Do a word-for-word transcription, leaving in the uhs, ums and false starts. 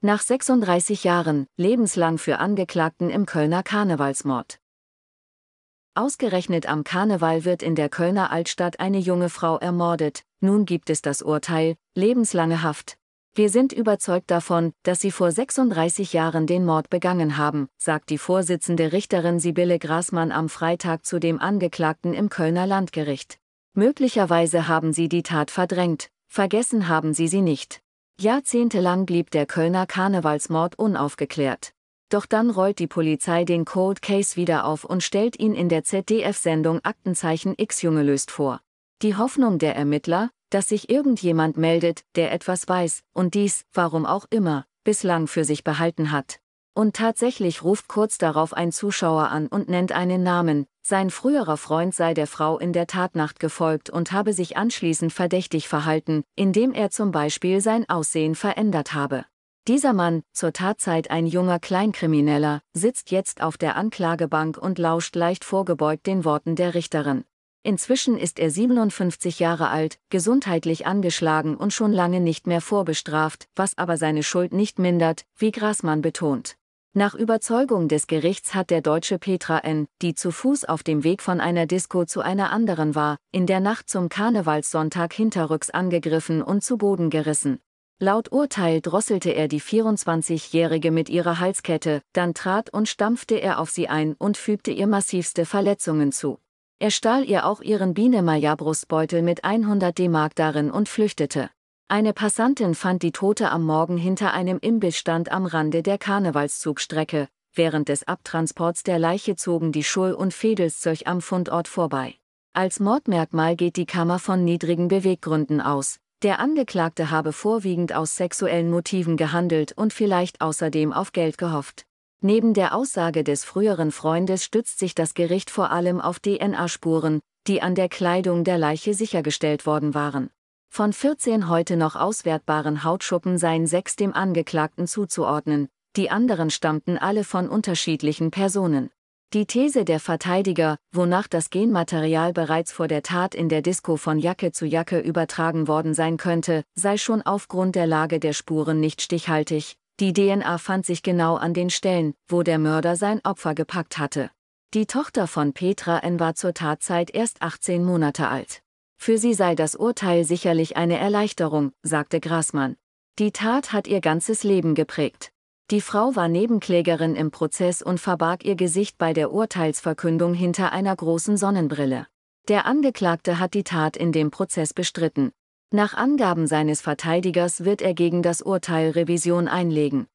Nach sechsunddreißig Jahren, lebenslang für Angeklagten im Kölner Karnevalsmord. Ausgerechnet am Karneval wird in der Kölner Altstadt eine junge Frau ermordet, nun gibt es das Urteil, lebenslange Haft. Wir sind überzeugt davon, dass Sie vor sechsunddreißig Jahren den Mord begangen haben, sagt die Vorsitzende Richterin Sibylle Grassmann am Freitag zu dem Angeklagten im Kölner Landgericht. Möglicherweise haben Sie die Tat verdrängt, vergessen haben Sie sie nicht. Jahrzehntelang blieb der Kölner Karnevalsmord unaufgeklärt. Doch dann rollt die Polizei den Cold Case wieder auf und stellt ihn in der Z D F-Sendung Aktenzeichen X Y ungelöst vor. Die Hoffnung der Ermittler, dass sich irgendjemand meldet, der etwas weiß und dies, warum auch immer, bislang für sich behalten hat. Und tatsächlich ruft kurz darauf ein Zuschauer an und nennt einen Namen, sein früherer Freund sei der Frau in der Tatnacht gefolgt und habe sich anschließend verdächtig verhalten, indem er zum Beispiel sein Aussehen verändert habe. Dieser Mann, zur Tatzeit ein junger Kleinkrimineller, sitzt jetzt auf der Anklagebank und lauscht leicht vorgebeugt den Worten der Richterin. Inzwischen ist er siebenundfünfzig Jahre alt, gesundheitlich angeschlagen und schon lange nicht mehr vorbestraft, was aber seine Schuld nicht mindert, wie Grassmann betont. Nach Überzeugung des Gerichts hat der Deutsche Petra N., die zu Fuß auf dem Weg von einer Disco zu einer anderen war, in der Nacht zum Karnevalssonntag hinterrücks angegriffen und zu Boden gerissen. Laut Urteil drosselte er die vierundzwanzigjährige mit ihrer Halskette, dann trat und stampfte er auf sie ein und fügte ihr massivste Verletzungen zu. Er stahl ihr auch ihren Biene-Maja-Brustbeutel mit hundert D-Mark darin und flüchtete. Eine Passantin fand die Tote am Morgen hinter einem Imbissstand am Rande der Karnevalszugstrecke. Während des Abtransports der Leiche zogen die Schull- und Veedelszöch am Fundort vorbei. Als Mordmerkmal geht die Kammer von niedrigen Beweggründen aus. Der Angeklagte habe vorwiegend aus sexuellen Motiven gehandelt und vielleicht außerdem auf Geld gehofft. Neben der Aussage des früheren Freundes stützt sich das Gericht vor allem auf D N A-Spuren, die an der Kleidung der Leiche sichergestellt worden waren. Von vierzehn heute noch auswertbaren Hautschuppen seien sechs dem Angeklagten zuzuordnen, die anderen stammten alle von unterschiedlichen Personen. Die These der Verteidiger, wonach das Genmaterial bereits vor der Tat in der Disco von Jacke zu Jacke übertragen worden sein könnte, sei schon aufgrund der Lage der Spuren nicht stichhaltig. Die D N A fand sich genau an den Stellen, wo der Mörder sein Opfer gepackt hatte. Die Tochter von Petra N. war zur Tatzeit erst achtzehn Monate alt. Für sie sei das Urteil sicherlich eine Erleichterung, sagte Grassmann. Die Tat hat ihr ganzes Leben geprägt. Die Frau war Nebenklägerin im Prozess und verbarg ihr Gesicht bei der Urteilsverkündung hinter einer großen Sonnenbrille. Der Angeklagte hat die Tat in dem Prozess bestritten. Nach Angaben seines Verteidigers wird er gegen das Urteil Revision einlegen.